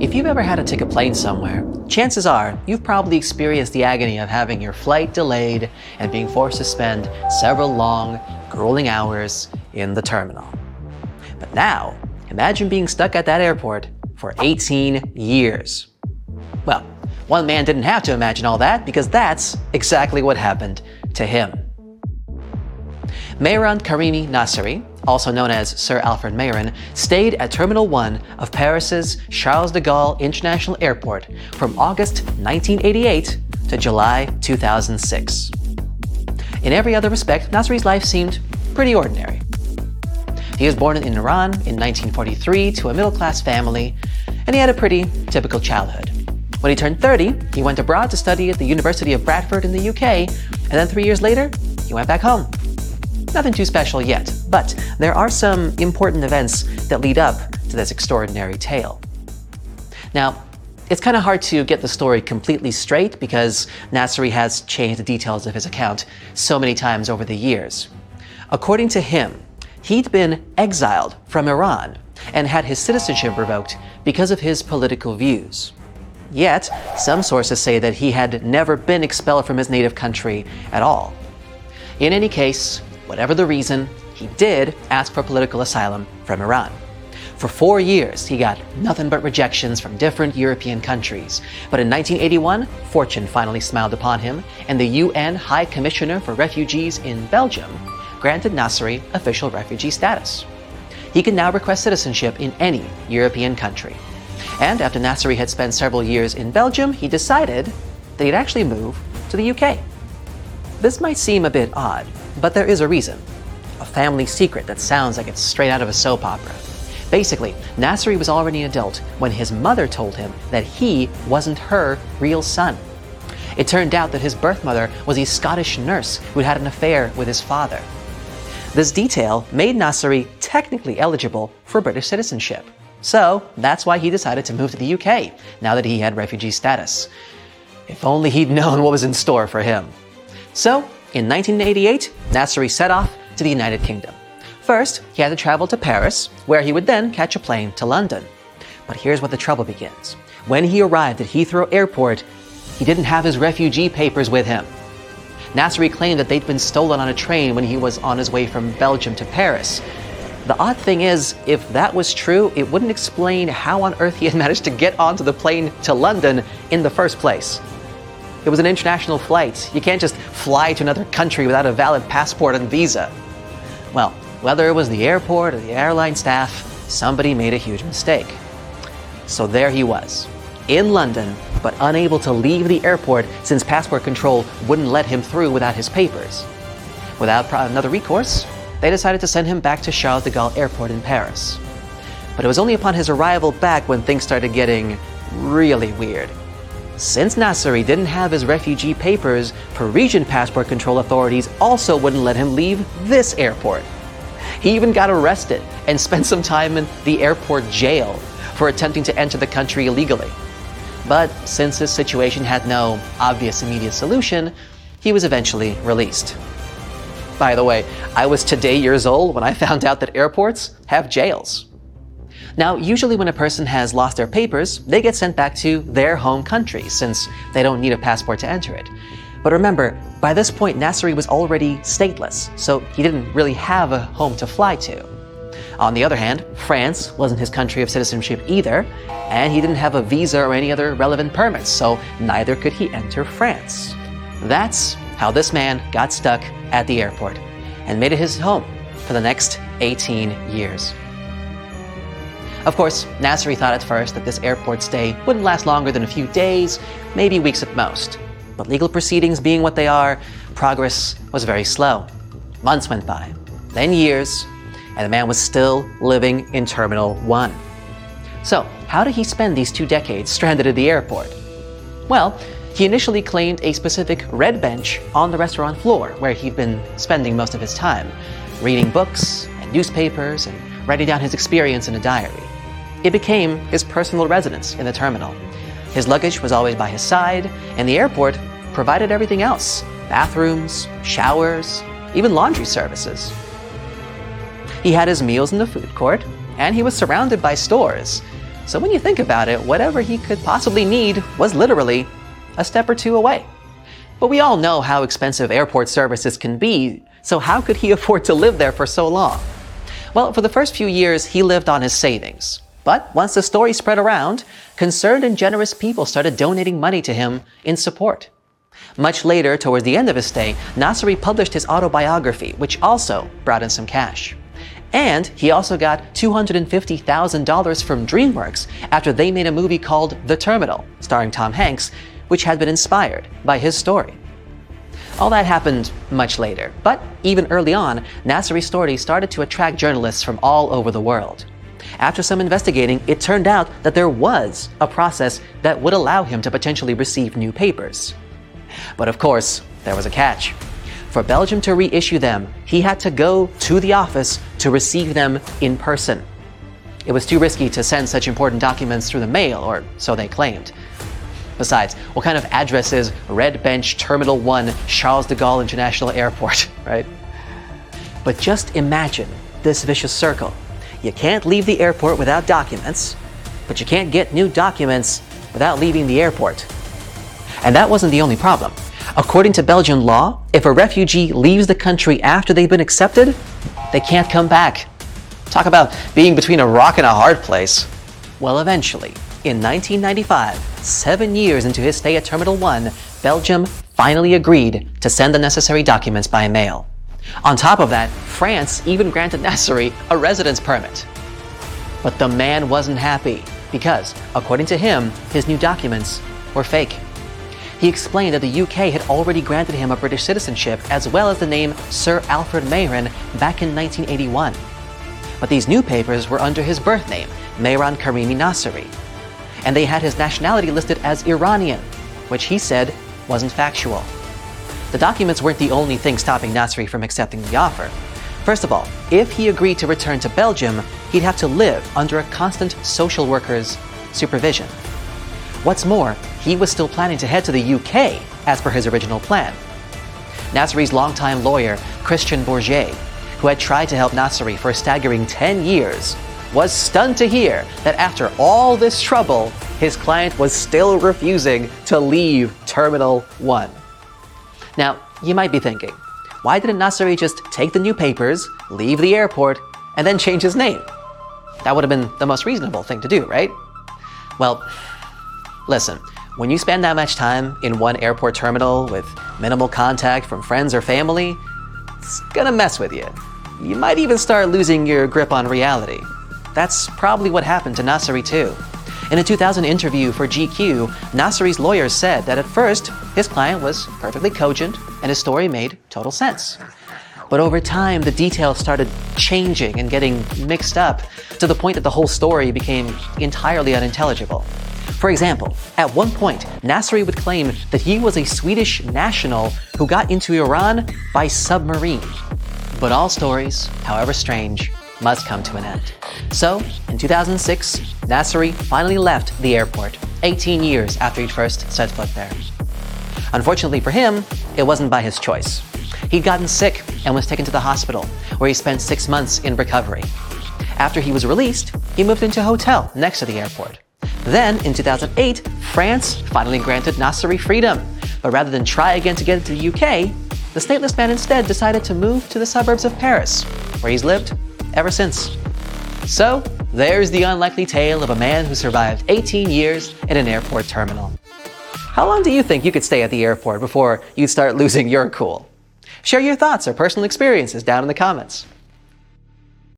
If you've ever had to take a plane somewhere, chances are you've probably experienced the agony of having your flight delayed and being forced to spend several long, grueling hours in the terminal. But now, imagine being stuck at that airport for 18 years. Well, one man didn't have to imagine all that because that's exactly what happened to him. Mehran Karimi Nasseri, also known as Sir Alfred Mehran, stayed at Terminal 1 of Paris's Charles de Gaulle International Airport from August 1988 to July 2006. In every other respect, Nasseri's life seemed pretty ordinary. He was born in Iran in 1943 to a middle-class family, and he had a pretty typical childhood. When he turned 30, he went abroad to study at the University of Bradford in the UK, and then 3 years later, he went back home. Nothing too special yet, but there are some important events that lead up to this extraordinary tale. Now, it's kind of hard to get the story completely straight because Nasseri has changed the details of his account so many times over the years. According to him, he'd been exiled from Iran and had his citizenship revoked because of his political views. Yet, some sources say that he had never been expelled from his native country at all. In any case, whatever the reason, he did ask for political asylum from Iran. For 4 years, he got nothing but rejections from different European countries. But in 1981, fortune finally smiled upon him, and the UN High Commissioner for Refugees in Belgium granted Nasseri official refugee status. He can now request citizenship in any European country. And after Nasseri had spent several years in Belgium, he decided that he'd actually move to the UK. This might seem a bit odd, but there is a reason. A family secret that sounds like it's straight out of a soap opera. Basically, Nasseri was already an adult when his mother told him that he wasn't her real son. It turned out that his birth mother was a Scottish nurse who'd had an affair with his father. This detail made Nasseri technically eligible for British citizenship. So that's why he decided to move to the UK, now that he had refugee status. If only he'd known what was in store for him. So, in 1988, Nasseri set off to the United Kingdom. First, he had to travel to Paris, where he would then catch a plane to London. But here's where the trouble begins. When he arrived at Heathrow Airport, he didn't have his refugee papers with him. Nasseri claimed that they'd been stolen on a train when he was on his way from Belgium to Paris. The odd thing is, if that was true, it wouldn't explain how on earth he had managed to get onto the plane to London in the first place. It was an international flight. You can't just fly to another country without a valid passport and visa. Well, whether it was the airport or the airline staff, somebody made a huge mistake. So there he was, in London, but unable to leave the airport since passport control wouldn't let him through without his papers. Without another recourse, they decided to send him back to Charles de Gaulle Airport in Paris. But it was only upon his arrival back when things started getting really weird. Since Nasseri didn't have his refugee papers, Parisian passport control authorities also wouldn't let him leave this airport. He even got arrested and spent some time in the airport jail for attempting to enter the country illegally. But since his situation had no obvious immediate solution, he was eventually released. By the way, I was today years old when I found out that airports have jails. Now, usually when a person has lost their papers, they get sent back to their home country since they don't need a passport to enter it. But remember, by this point, Nasseri was already stateless, so he didn't really have a home to fly to. On the other hand, France wasn't his country of citizenship either, and he didn't have a visa or any other relevant permits, so neither could he enter France. That's how this man got stuck at the airport and made it his home for the next 18 years. Of course, Nasseri thought at first that this airport stay wouldn't last longer than a few days, maybe weeks at most. But legal proceedings being what they are, progress was very slow. Months went by, then years, and the man was still living in Terminal 1. So, how did he spend these 2 decades stranded at the airport? Well, he initially claimed a specific red bench on the restaurant floor where he'd been spending most of his time, reading books and newspapers and writing down his experience in a diary. It became his personal residence in the terminal. His luggage was always by his side, and the airport provided everything else: bathrooms, showers, even laundry services. He had his meals in the food court, and he was surrounded by stores. So when you think about it, whatever he could possibly need was literally a step or two away. But we all know how expensive airport services can be, so how could he afford to live there for so long? Well, for the first few years, he lived on his savings. But once the story spread around, concerned and generous people started donating money to him in support. Much later, towards the end of his stay, Nasseri published his autobiography, which also brought in some cash. And he also got $250,000 from DreamWorks after they made a movie called The Terminal, starring Tom Hanks, which had been inspired by his story. All that happened much later, but even early on, Nasseri's story started to attract journalists from all over the world. After some investigating, it turned out that there was a process that would allow him to potentially receive new papers. But of course, there was a catch. For Belgium to reissue them, he had to go to the office to receive them in person. It was too risky to send such important documents through the mail, or so they claimed. Besides, what kind of address is Red Bench Terminal 1, Charles de Gaulle International Airport, right? But just imagine this vicious circle. You can't leave the airport without documents, but you can't get new documents without leaving the airport. And that wasn't the only problem. According to Belgian law, if a refugee leaves the country after they've been accepted, they can't come back. Talk about being between a rock and a hard place. Well, eventually, in 1995, 7 years into his stay at Terminal 1, Belgium finally agreed to send the necessary documents by mail. On top of that, France even granted Nasseri a residence permit. But the man wasn't happy because, according to him, his new documents were fake. He explained that the UK had already granted him a British citizenship as well as the name Sir Alfred Mehran back in 1981. But these new papers were under his birth name, Mehran Karimi Nasseri. And they had his nationality listed as Iranian, which he said wasn't factual. The documents weren't the only thing stopping Nasseri from accepting the offer. First of all, if he agreed to return to Belgium, he'd have to live under a constant social worker's supervision. What's more, he was still planning to head to the UK as per his original plan. Nasseri's longtime lawyer, Christian Bourget, who had tried to help Nasseri for a staggering 10 years, was stunned to hear that after all this trouble, his client was still refusing to leave Terminal 1. Now, you might be thinking, why didn't Nasseri just take the new papers, leave the airport, and then change his name? That would have been the most reasonable thing to do, right? Well, listen, when you spend that much time in one airport terminal with minimal contact from friends or family, it's gonna mess with you. You might even start losing your grip on reality. That's probably what happened to Nasseri too. In a 2000 interview for GQ, Nasseri's lawyers said that at first, his client was perfectly cogent and his story made total sense. But over time, the details started changing and getting mixed up to the point that the whole story became entirely unintelligible. For example, at one point, Nasseri would claim that he was a Swedish national who got into Iran by submarine. But all stories, however strange, must come to an end. So, in 2006, Nasseri finally left the airport, 18 years after he'd first set foot there. Unfortunately for him, it wasn't by his choice. He'd gotten sick and was taken to the hospital, where he spent 6 months in recovery. After he was released, he moved into a hotel next to the airport. Then, in 2008, France finally granted Nasseri freedom. But rather than try again to get into the UK, the stateless man instead decided to move to the suburbs of Paris, where he's lived ever since. So, there's the unlikely tale of a man who survived 18 years in an airport terminal. How long do you think you could stay at the airport before you start losing your cool? Share your thoughts or personal experiences down in the comments.